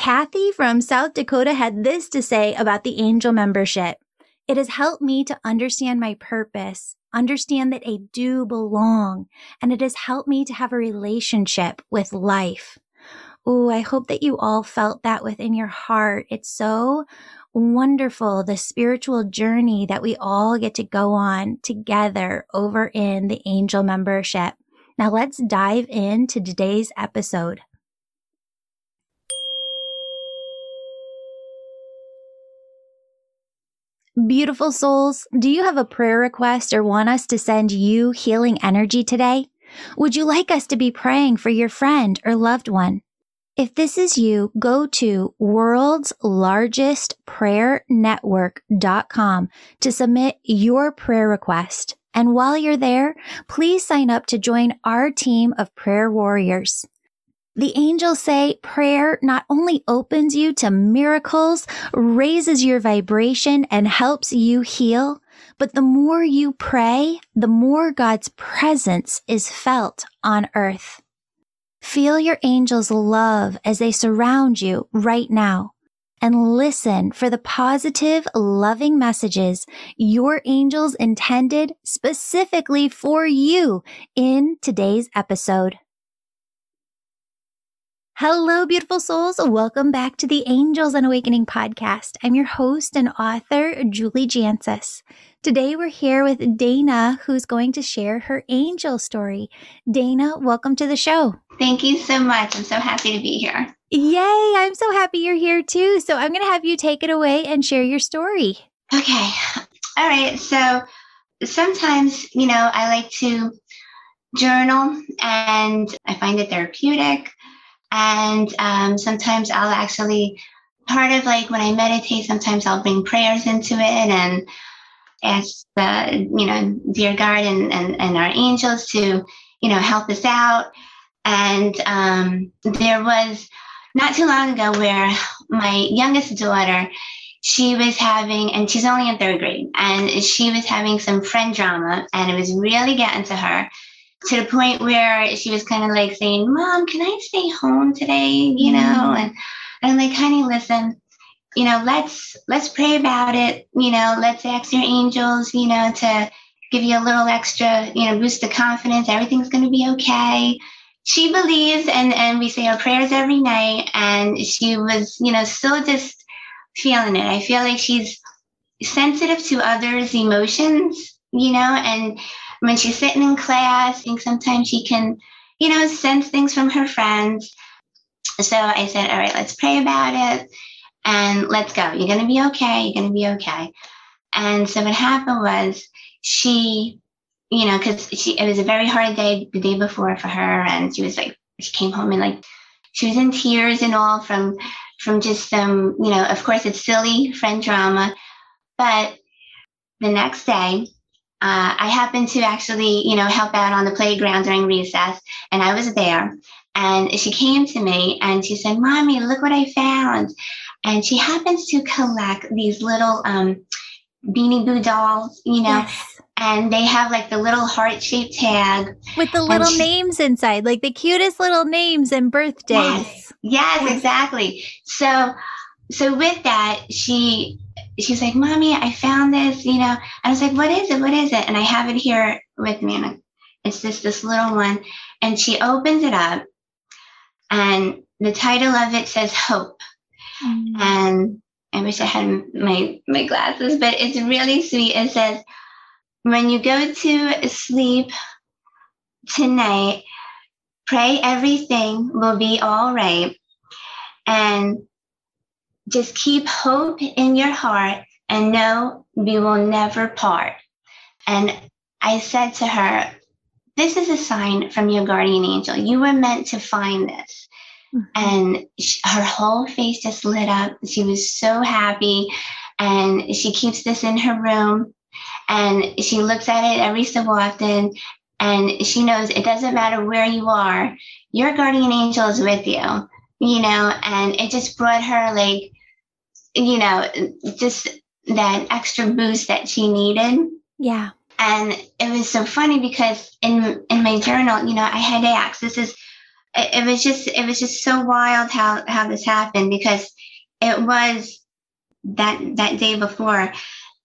Kathy from South Dakota had this to say about the Angel membership. It has helped me to understand my purpose, understand that I do belong, and it has helped me to have a relationship with life. Ooh, I hope that you all felt that within your heart. It's so wonderful, the spiritual journey that we all get to go on together over in the Angel membership. Now let's dive into today's episode. Beautiful souls, do you have a prayer request or want us to send you healing energy today? Would you like us to be praying for your friend or loved one? If this is you, go to worldslargestprayernetwork.com to submit your prayer request. And while you're there, please sign up to join our team of prayer warriors. The angels say prayer not only opens you to miracles, raises your vibration, and helps you heal, but the more you pray, the more God's presence is felt on earth. Feel your angels' love as they surround you right now, and listen for the positive, loving messages your angels intended specifically for you in today's episode. Hello, beautiful souls. Welcome back to the Angels and Awakening podcast. I'm your host and author, Julie Jancis. Today we're here with Dana, who's going to share her angel story. Dana, welcome to the show. Thank you so much. I'm so happy to be here. Yay. I'm so happy you're here too. So I'm going to have you take it away and share your story. Okay. All right. So sometimes, I like to journal and I find it therapeutic. And sometimes I'll actually, part of like when I meditate, sometimes I'll bring prayers into it and ask the, dear God and our angels to, help us out. And there was not too long ago where my youngest daughter, she's only in third grade, and she was having some friend drama, and it was really getting to her. To the point where she was kind of like saying, Mom, can I stay home today? And I'm like, honey, listen, let's pray about it. Let's ask your angels, to give you a little extra, boost the confidence. Everything's going to be okay. She believes, and we say our prayers every night. And she was, still just feeling it. I feel like she's sensitive to others' emotions, and when she's sitting in class, I think sometimes she can, sense things from her friends. So I said, all right, let's pray about it and let's go. You're going to be okay. You're going to be okay. And so what happened was she, it was a very hard day the day before for her. And she was like, she came home and like, she was in tears and all from just some, of course it's silly friend drama. But the next day, I happened to actually, help out on the playground during recess, and I was there, and she came to me and she said, Mommy, look what I found. And she happens to collect these little Beanie Boo dolls, yes. And they have like the little heart-shaped tag. With the little names inside, like the cutest little names and birthdays. Yes, exactly. So with that, she's like, Mommy, I found this, I was like, what is it? And I have it here with me. And it's just this little one. And she opens it up, and the title of it says Hope. Mm-hmm. And I wish I had my glasses, but it's really sweet. It says, when you go to sleep tonight, pray everything will be all right. And just keep hope in your heart and know we will never part. And I said to her, this is a sign from your guardian angel. You were meant to find this. Mm-hmm. And her whole face just lit up. She was so happy. And she keeps this in her room. And she looks at it every so often. And she knows it doesn't matter where you are. Your guardian angel is with you. And it just brought her like, just that extra boost that she needed. Yeah. And it was so funny because in my journal, I had asked, this is it was just so wild how this happened, because it was that day before,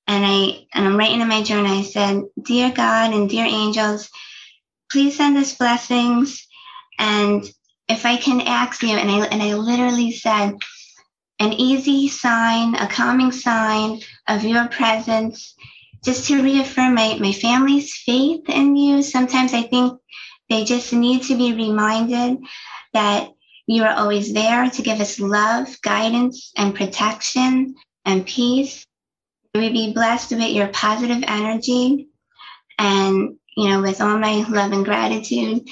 and I'm writing in my journal. I said, "Dear God and dear angels, please send us blessings, and if I can ask you," and I literally said, "an easy sign, a calming sign of your presence, just to reaffirm my family's faith in you. Sometimes I think they just need to be reminded that you are always there to give us love, guidance, and protection and peace. We be blessed with your positive energy, and, you know, with all my love and gratitude."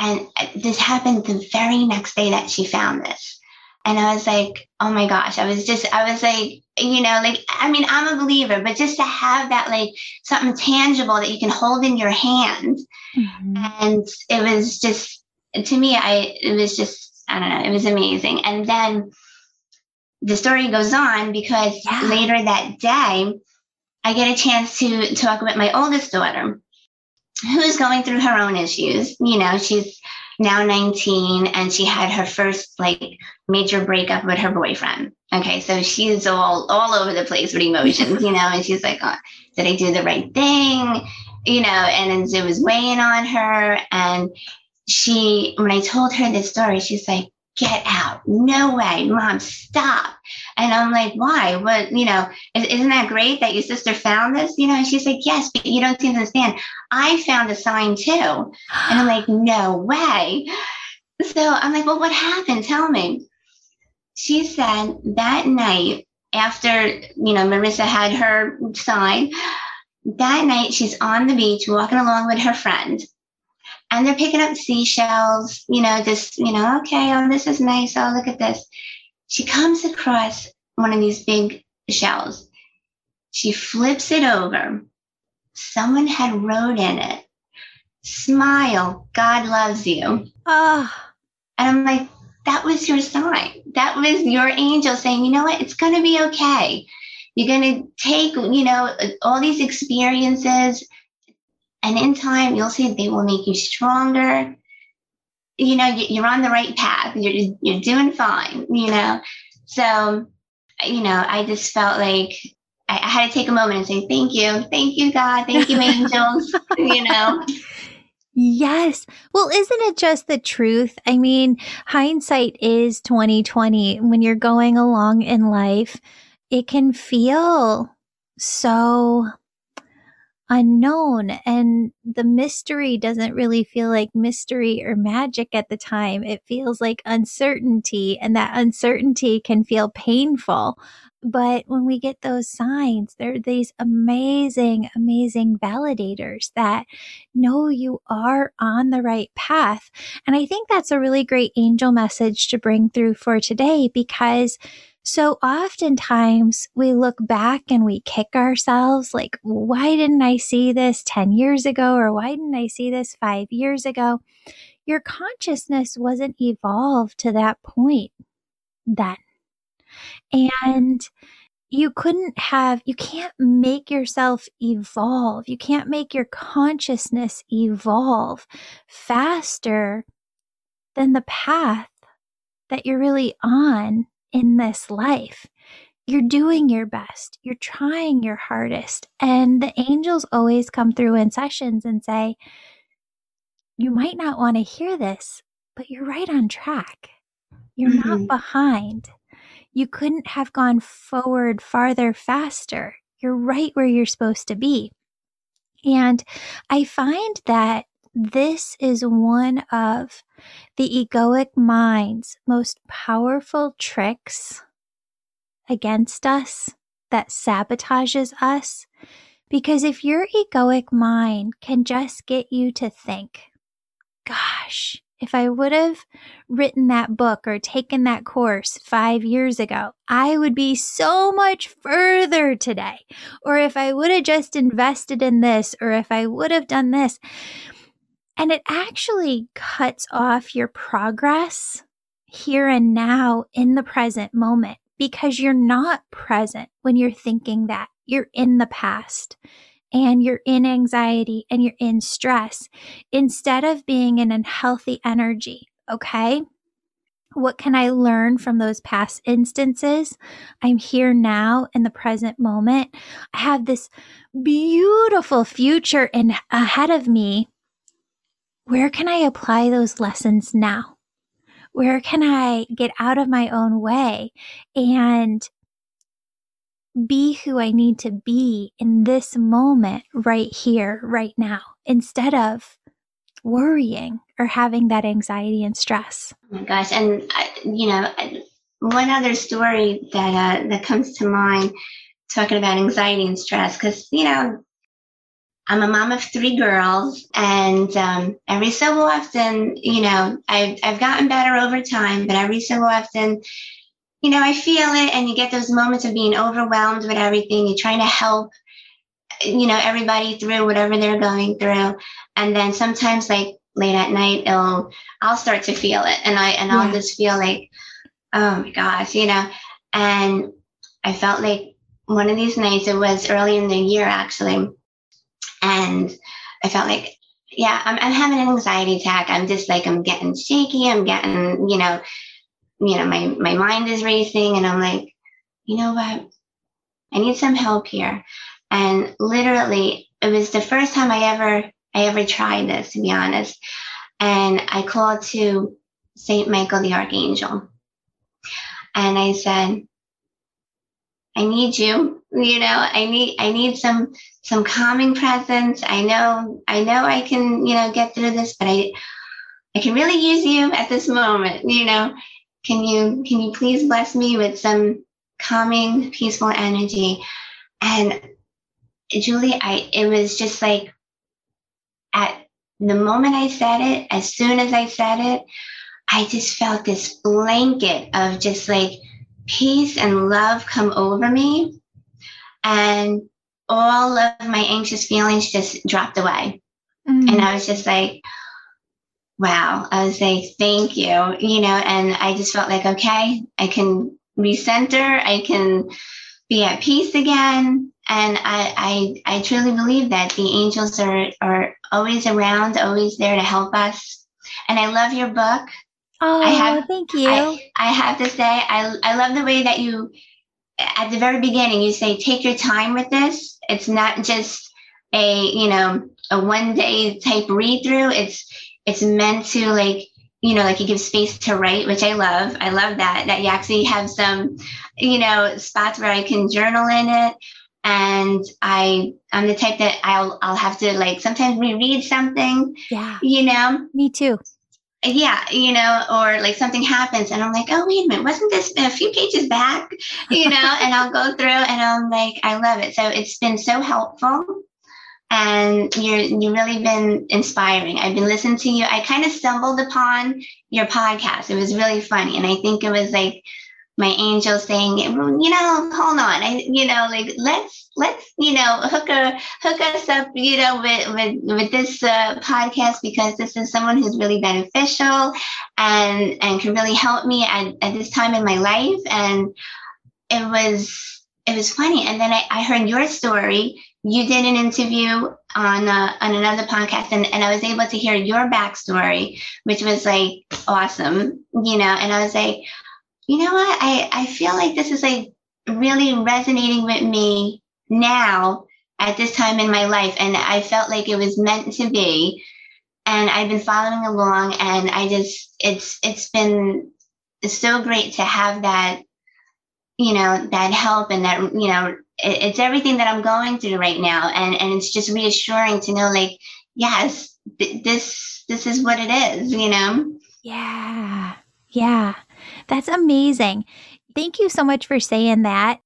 And this happened the very next day that she found this. And I was like, oh my gosh, I was like, you know, like, I mean, I'm a believer, but just to have that, like, something tangible that you can hold in your hand. Mm-hmm. And it was just, to me, I don't know, it was amazing. And then the story goes on, because later that day, I get a chance to talk with my oldest daughter, who's going through her own issues. You know, she's now 19, and she had her first, like, major breakup with her boyfriend. Okay, so she's all over the place with emotions, you know, and she's like, oh, did I do the right thing? You know, and it was weighing on her. And she, when I told her this story, she's like, "Get out. No way, Mom, stop." And I'm like, "Why? What, you know, isn't that great that your sister found this?" You know, and she's like, "Yes, but you don't seem to understand. I found a sign too." And I'm like, "No way." So I'm like, "Well, what happened? Tell me." She said that night, after, you know, Marissa had her sign, that night she's on the beach walking along with her friend. And they're picking up seashells, you know, just, you know, okay, oh, this is nice. Oh, look at this. She comes across one of these big shells. She flips it over. Someone had wrote in it, "Smile, God loves you." Oh. And I'm like, that was your sign. That was your angel saying, you know what, it's going to be okay. You're going to take, you know, all these experiences, and in time, you'll see they will make you stronger. You know, you're on the right path. You're doing fine, you know. So, you know, I just felt like I had to take a moment and say, thank you. Thank you, God. Thank you, angels, you know. Yes. Well, isn't it just the truth? I mean, hindsight is 20/20. When you're going along in life, it can feel so unknown, and the mystery doesn't really feel like mystery or magic at the time. It feels like uncertainty, and that uncertainty can feel painful. But when we get those signs, they're these amazing, amazing validators that know you are on the right path. And I think that's a really great angel message to bring through for today, because so oftentimes we look back and we kick ourselves like, why didn't I see this 10 years ago? Or why didn't I see this 5 years ago? Your consciousness wasn't evolved to that point then. And you can't make yourself evolve. You can't make your consciousness evolve faster than the path that you're really on in this life. You're doing your best. You're trying your hardest. And the angels always come through in sessions and say, you might not want to hear this, but you're right on track. You're not behind. You couldn't have gone forward farther, faster. You're right where you're supposed to be. And I find that this is one of the egoic mind's most powerful tricks against us, that sabotages us. Because if your egoic mind can just get you to think, gosh, if I would have written that book or taken that course 5 years ago, I would be so much further today. Or if I would have just invested in this, or if I would have done this. And it actually cuts off your progress here and now in the present moment, because you're not present when you're thinking that. You're in the past, and you're in anxiety, and you're in stress, instead of being in a healthy energy Okay. What can I learn from those past instances? I'm here now in the present moment. I have this beautiful future ahead of me. Where can I apply those lessons now? Where can I get out of my own way and be who I need to be in this moment right here, right now, instead of worrying or having that anxiety and stress? Oh my gosh. And, one other story that comes to mind, talking about anxiety and stress, because, I'm a mom of three girls, and every so often, I've gotten better over time, but every so often, I feel it, and you get those moments of being overwhelmed with everything. You're trying to help, everybody through whatever they're going through. And then sometimes, like late at night, I'll start to feel it, and I'll just feel like, oh my gosh, and I felt like one of these nights, it was early in the year actually. And I felt like, I'm having an anxiety attack. I'm just like, I'm getting shaky. I'm getting, my mind is racing, and I'm like, you know what? I need some help here. And literally, it was the first time I ever tried this, to be honest. And I called to Saint Michael the Archangel, and I said, I need you, I need some calming presence. I know I can, get through this, but I can really use you at this moment. Can you please bless me with some calming, peaceful energy? And Julie, it was just like, at the moment I said it, as soon as I said it, I just felt this blanket of just like peace and love come over me, and all of my anxious feelings just dropped away. Mm-hmm. And I was just like, wow. I was like, thank you, and I just felt like, okay, I can recenter. I can be at peace again. And I truly believe that the angels are always around, always there to help us. And I love your book. Oh, thank you. I have to say, I love the way that you, at the very beginning, you say, take your time with this. It's not just a one-day type read-through. It's meant to, like you give space to write, which I love. I love that you actually have some, spots where I can journal in it. And I'm the type that I'll have to, like, sometimes reread something. Yeah. Me too. Yeah. Or like something happens and I'm like, oh, wait a minute, wasn't this a few pages back? And I'll go through and I'm like, I love it. So it's been so helpful. And you've really been inspiring. I've been listening to you. I kind of stumbled upon your podcast. It was really funny. And I think it was like my angel saying, hold on. Let's hook us up, with this podcast, because this is someone who's really beneficial and can really help me at this time in my life. And it was funny. And then I heard your story. You did an interview on another podcast, and I was able to hear your backstory, which was like awesome, and I was like, you know what? I feel like this is like really resonating with me now at this time in my life. And I felt like it was meant to be, and I've been following along, and I just, it's so great to have that, that help, and that, it's everything that I'm going through right now. And it's just reassuring to know, like, yes, this is what it is, Yeah. Yeah. That's amazing. Thank you so much for saying that.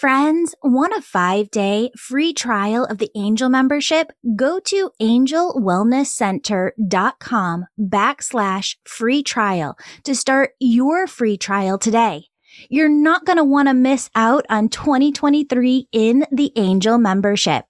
Friends, want a 5-day free trial of the Angel membership? Go to angelwellnesscenter.com/free trial to start your free trial today. You're not going to want to miss out on 2023 in the Angel membership.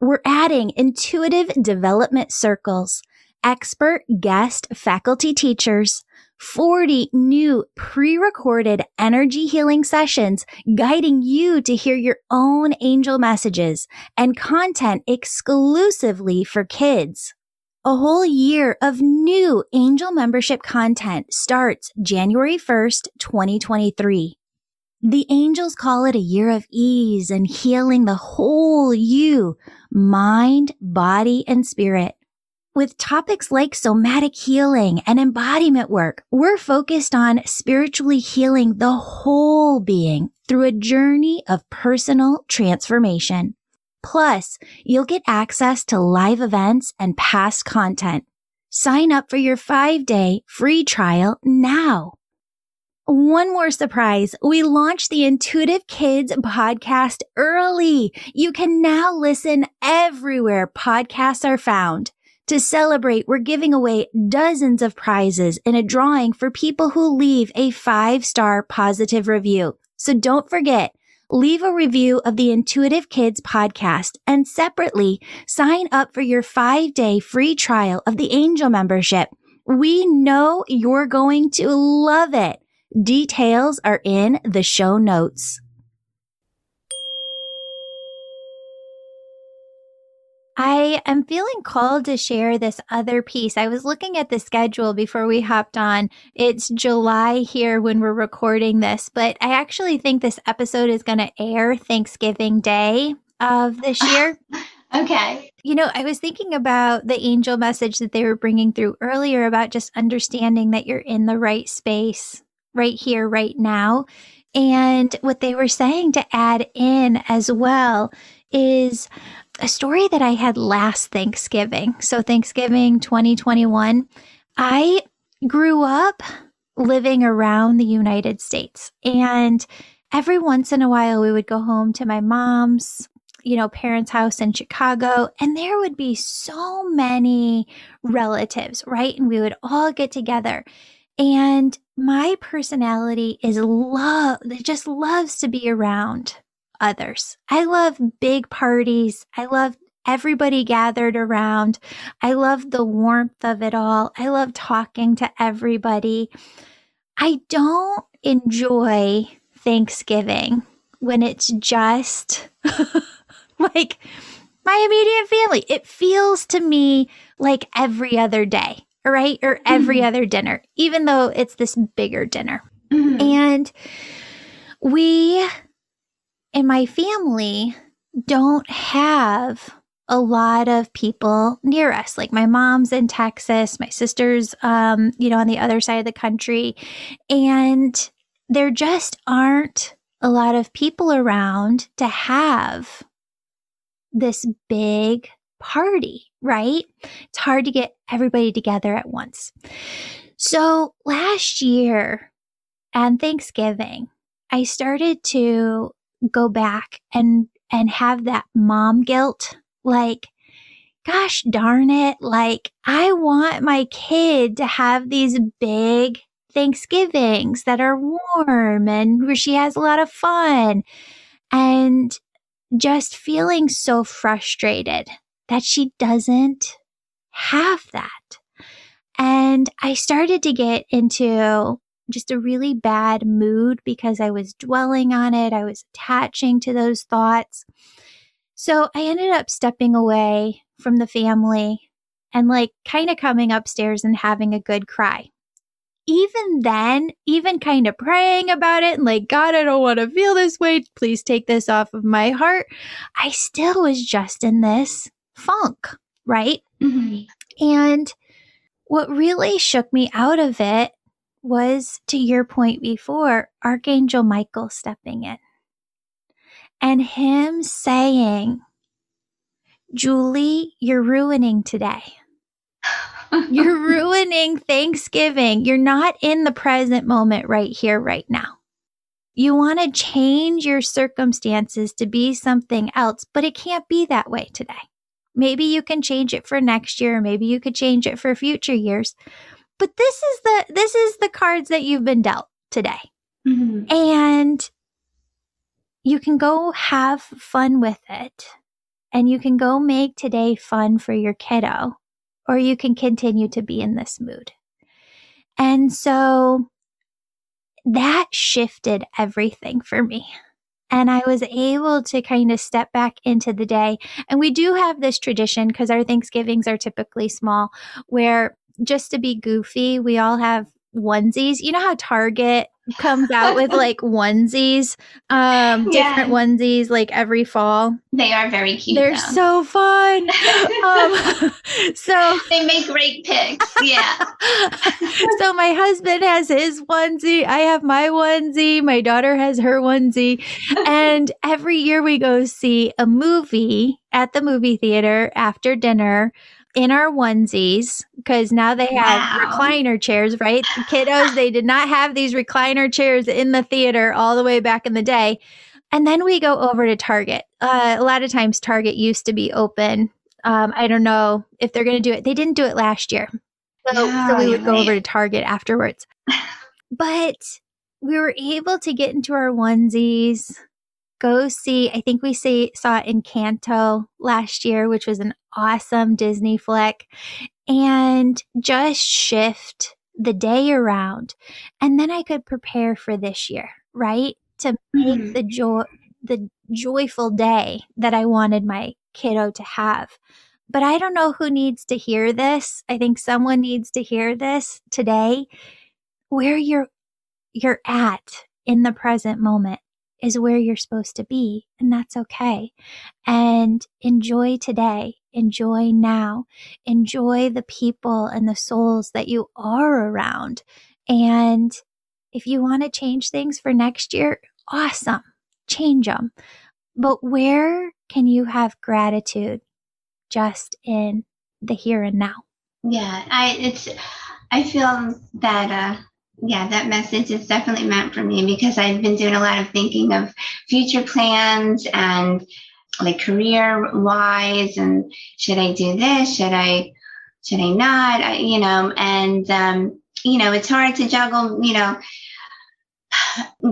We're adding intuitive development circles, expert guest faculty teachers, 40 new pre-recorded energy healing sessions guiding you to hear your own angel messages, and content exclusively for kids. A whole year of new angel membership content starts January 1st, 2023. The angels call it a year of ease and healing the whole you, mind, body, and spirit. With topics like somatic healing and embodiment work, we're focused on spiritually healing the whole being through a journey of personal transformation. Plus, you'll get access to live events and past content. Sign up for your 5-day free trial now. One more surprise. We launched the Intuitive Kids podcast early. You can now listen everywhere podcasts are found. To celebrate, we're giving away dozens of prizes in a drawing for people who leave a 5-star positive review. So don't forget. Leave a review of the Intuitive Kids podcast, and separately sign up for your 5-day free trial of the Angel membership. We know you're going to love it. Details are in the show notes. I am feeling called to share this other piece. I was looking at the schedule before we hopped on. It's July here when we're recording this, but I actually think this episode is going to air Thanksgiving Day of this year. Okay. You know, I was thinking about the angel message that they were bringing through earlier about just understanding that you're in the right space right here, right now. And what they were saying to add in as well is a story that I had last Thanksgiving. So Thanksgiving 2021, I grew up living around the United States. And every once in a while, we would go home to my mom's, you know, parents' house in Chicago, and there would be so many relatives, right? And we would all get together. And my personality is just loves to be around others. I love big parties. I love everybody gathered around. I love the warmth of it all. I love talking to everybody. I don't enjoy Thanksgiving when it's just like my immediate family. It feels to me like every other day, right? Or every other dinner, even though it's this bigger dinner. Mm-hmm. And we in my family don't have a lot of people near us. Like my mom's in Texas, my sister's, on the other side of the country. And there just aren't a lot of people around to have this big party, right? It's hard to get everybody together at once. So last year on Thanksgiving, I started to go back and have that mom guilt, like, gosh darn it, like I want my kid to have these big Thanksgivings that are warm and where she has a lot of fun, and just feeling so frustrated that she doesn't have that. And I started to get into just a really bad mood because I was dwelling on it. I was attaching to those thoughts. So I ended up stepping away from the family and like kind of coming upstairs and having a good cry. Even then, even kind of praying about it and like, God, I don't want to feel this way. Please take this off of my heart. I still was just in this funk, right? Mm-hmm. And what really shook me out of it was, to your point before, Archangel Michael stepping in and him saying, Julie, you're ruining today. You're ruining Thanksgiving. You're not in the present moment right here, right now. You want to change your circumstances to be something else, but it can't be that way today. Maybe you can change it for next year. Maybe you could change it for future years. But this is the cards that you've been dealt today. Mm-hmm. And you can go have fun with it, and you can go make today fun for your kiddo, or you can continue to be in this mood. And so that shifted everything for me. And I was able to kind of step back into the day. And we do have this tradition, because our Thanksgivings are typically small, where just to be goofy, we all have onesies. You know how Target comes out with like onesies, different onesies like every fall. They are very cute. They're so fun. So they make great picks. Yeah. So my husband has his onesie. I have my onesie. My daughter has her onesie. And every year we go see a movie at the movie theater after dinner in our onesies, because now they have recliner chairs, right? The kiddos, they did not have these recliner chairs in the theater all the way back in the day. And then we go over to Target. A lot of times Target used to be open. I don't know if they're going to do it. They didn't do it last year. So we would go over to Target afterwards. But we were able to get into our onesies, go see, I think we saw Encanto last year, which was an awesome Disney flick, and just shift the day around. And then I could prepare for this year, right? To make the joyful day that I wanted my kiddo to have. But I don't know who needs to hear this. I think someone needs to hear this today. Where you're at in the present moment is where you're supposed to be, and that's okay. And enjoy today, enjoy now, enjoy the people and the souls that you are around. And if you want to change things for next year, awesome, change them. But where can you have gratitude just in the here and now? Yeah, I feel that that message is definitely meant for me, because I've been doing a lot of thinking of future plans and like career-wise, and should I do this? Should I not? It's hard to juggle,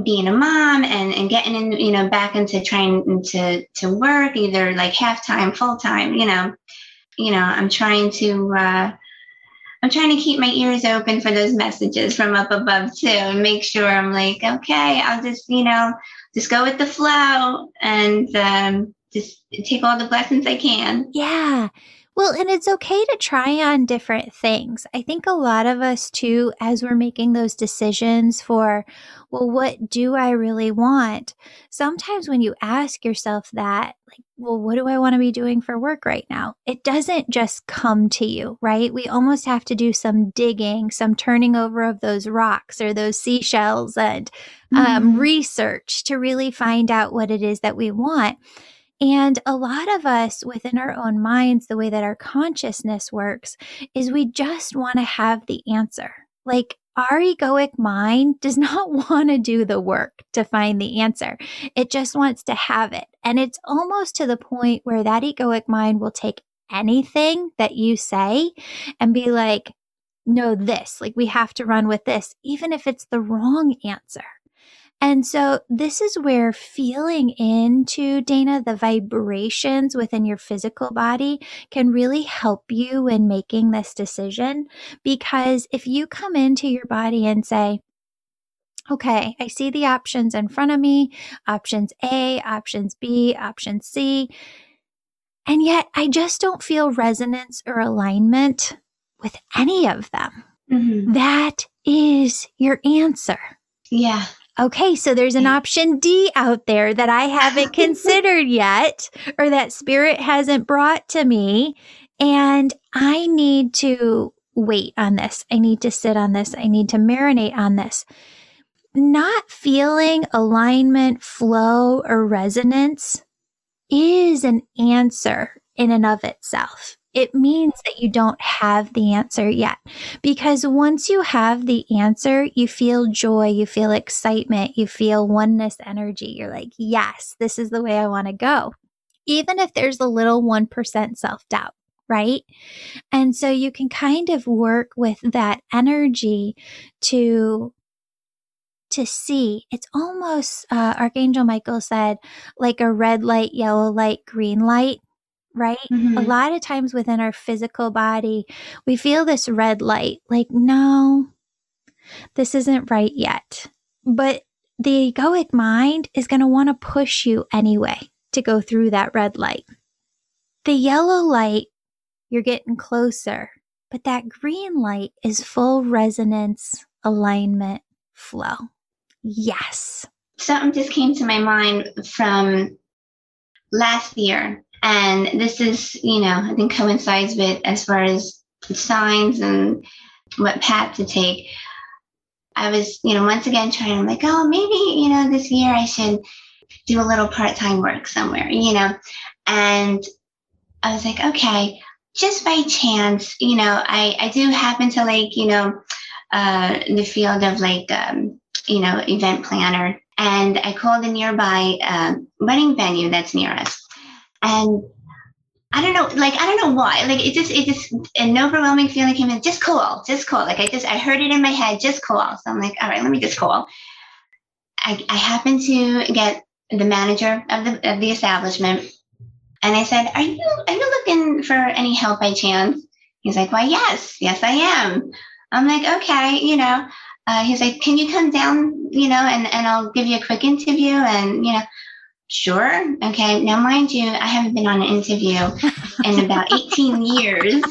being a mom and getting in, back into trying to work, either like half-time, full-time, I'm trying to keep my ears open for those messages from up above too, and make sure I'm like, okay, I'll just go with the flow and just take all the blessings I can. Yeah. Well, and it's okay to try on different things. I think a lot of us too, as we're making those decisions for, well, what do I really want? Sometimes when you ask yourself that, like, well, what do I want to be doing for work right now? It doesn't just come to you, right? We almost have to do some digging, some turning over of those rocks or those seashells and research to really find out what it is that we want. And a lot of us within our own minds, the way that our consciousness works is we just want to have the answer. Like our egoic mind does not want to do the work to find the answer. It just wants to have it. And it's almost to the point where that egoic mind will take anything that you say and be like, no, this, like we have to run with this, even if it's the wrong answer. And so this is where feeling into, Dana, the vibrations within your physical body can really help you in making this decision. Because if you come into your body and say, okay, I see the options in front of me, options A, options B, option C, and yet I just don't feel resonance or alignment with any of them. Mm-hmm. That is your answer. Yeah. Okay, so there's an option D out there that I haven't considered yet, or that spirit hasn't brought to me, and I need to wait on this. I need to sit on this. I need to marinate on this. Not feeling alignment, flow, or resonance is an answer in and of itself. It means that you don't have the answer yet, because once you have the answer, you feel joy, you feel excitement, you feel oneness energy. You're like, yes, this is the way I want to go, even if there's a little 1% self-doubt, right? And so you can kind of work with that energy to see. It's almost, Archangel Michael said, like a red light, yellow light, green light. Right? Mm-hmm. A lot of times within our physical body, we feel this red light, like, no, This isn't right yet. But the egoic mind is going to want to push you anyway to go through that red light. The yellow light, you're getting closer, but that green light is full resonance, alignment, flow. Yes. Something just came to my mind from last year. And this is, I think coincides with as far as signs and what path to take. I was, once again trying, I'm like, oh, maybe, this year I should do a little part-time work somewhere, and I was like, okay, just by chance, I do happen to like, the field of like, event planner. And I called a nearby wedding venue that's near us. And I don't know why. Like it just an overwhelming feeling came in. Just call. Like I heard it in my head. Just call. So I'm like, all right, let me just call. I happened to get the manager of the establishment, and I said, "Are you looking for any help by chance?" He's like, "Why, yes, I am." I'm like, "Okay, . He's like, "Can you come down, and I'll give you a quick interview and Sure. Okay. Now, mind you, I haven't been on an interview in about 18 years,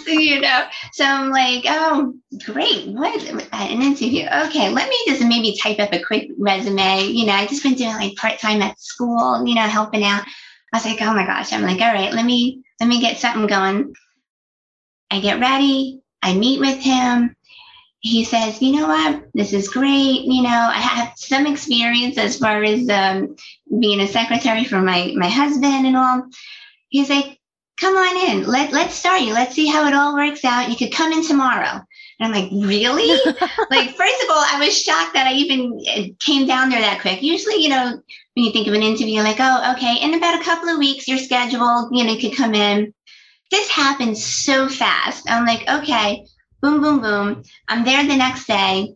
So I'm like, oh, great. What? An interview. Okay. Let me just maybe type up a quick resume. I just been doing like part-time at school, helping out. I was like, oh my gosh. I'm like, all right, let me get something going. I get ready. I meet with him. He says, you know what, this is great. I have some experience as far as being a secretary for my husband and all. He's like, come on in. Let's start you. Let's see how it all works out. You could come in tomorrow. And I'm like, really? Like, first of all, I was shocked that I even came down there that quick. Usually, when you think of an interview, like, oh, okay, in about a couple of weeks, you're scheduled, you could come in. This happened so fast. I'm like, okay. Boom, boom, boom. I'm there the next day.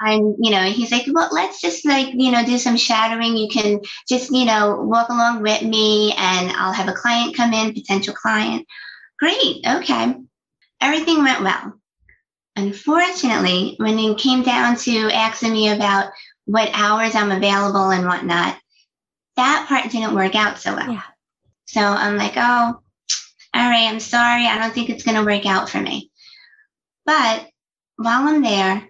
I'm, he's like, well, let's just like, do some shadowing. You can just, walk along with me and I'll have a client come in, potential client. Great. Okay. Everything went well. Unfortunately, when it came down to asking me about what hours I'm available and whatnot, that part didn't work out so well. Yeah. So I'm like, oh, all right. I'm sorry. I don't think it's going to work out for me. But while I'm there,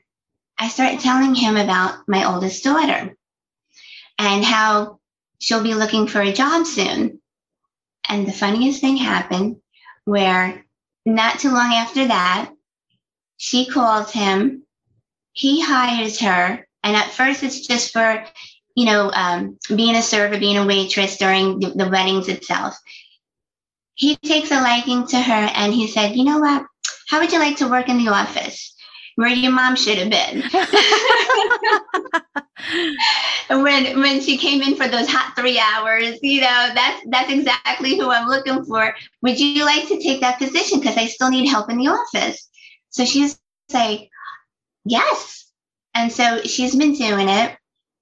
I start telling him about my oldest daughter and how she'll be looking for a job soon. And the funniest thing happened where not too long after that, she calls him, he hires her. And at first it's just for, being a server, being a waitress during the weddings itself. He takes a liking to her and he said, you know what? How would you like to work in the office where your mom should have been? when she came in for those hot 3 hours, that's exactly who I'm looking for. Would you like to take that position? Because I still need help in the office. So she's like, yes. And so she's been doing it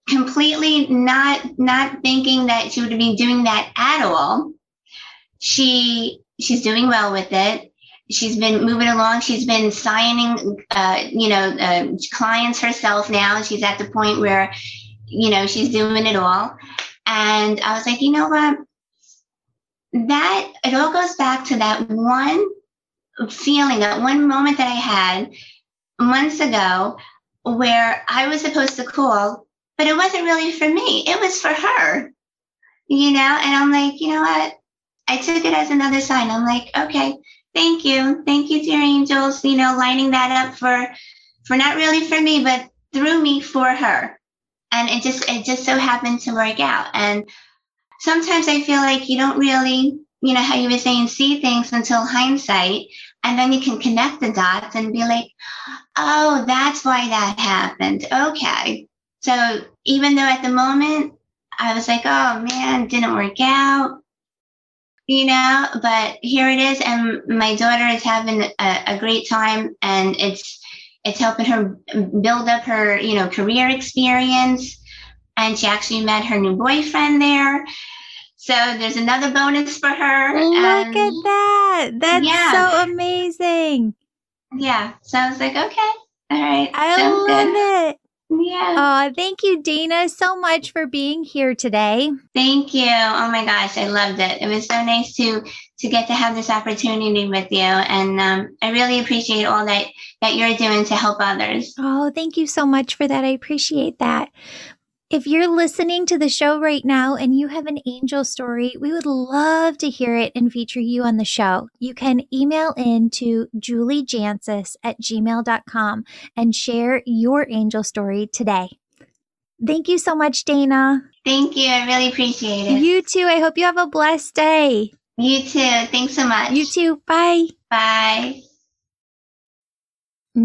completely, not thinking that she would be doing that at all. She's doing well with it. She's been moving along. She's been signing, clients herself now. She's at the point where, she's doing it all. And I was like, you know what? That it all goes back to that one feeling, that one moment that I had months ago where I was supposed to call, but it wasn't really for me. It was for her, And I'm like, you know what? I took it as another sign. I'm like, okay. Thank you, dear angels, lining that up for not really for me, but through me for her. And it just so happened to work out. And sometimes I feel like you don't really, how you were saying, see things until hindsight. And then you can connect the dots and be like, oh, that's why that happened. Okay. So even though at the moment I was like, oh man, didn't work out. But here it is. And my daughter is having a great time and it's helping her build up her, career experience. And she actually met her new boyfriend there. So there's another bonus for her. Look at that. That's so amazing. Yeah. So I was like, okay. All right. I love it. Yeah. Oh, thank you, Dana, so much for being here today. Thank you. Oh my gosh, I loved it. It was so nice to get to have this opportunity with you, and I really appreciate all that you're doing to help others. Oh, thank you so much for that. I appreciate that. If you're listening to the show right now and you have an angel story, we would love to hear it and feature you on the show. You can email in to juliejancis@gmail.com and share your angel story today. Thank you so much, Dana. Thank you. I really appreciate it. You too. I hope you have a blessed day. You too. Thanks so much. You too. Bye. Bye.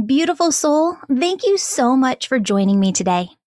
Beautiful soul, thank you so much for joining me today.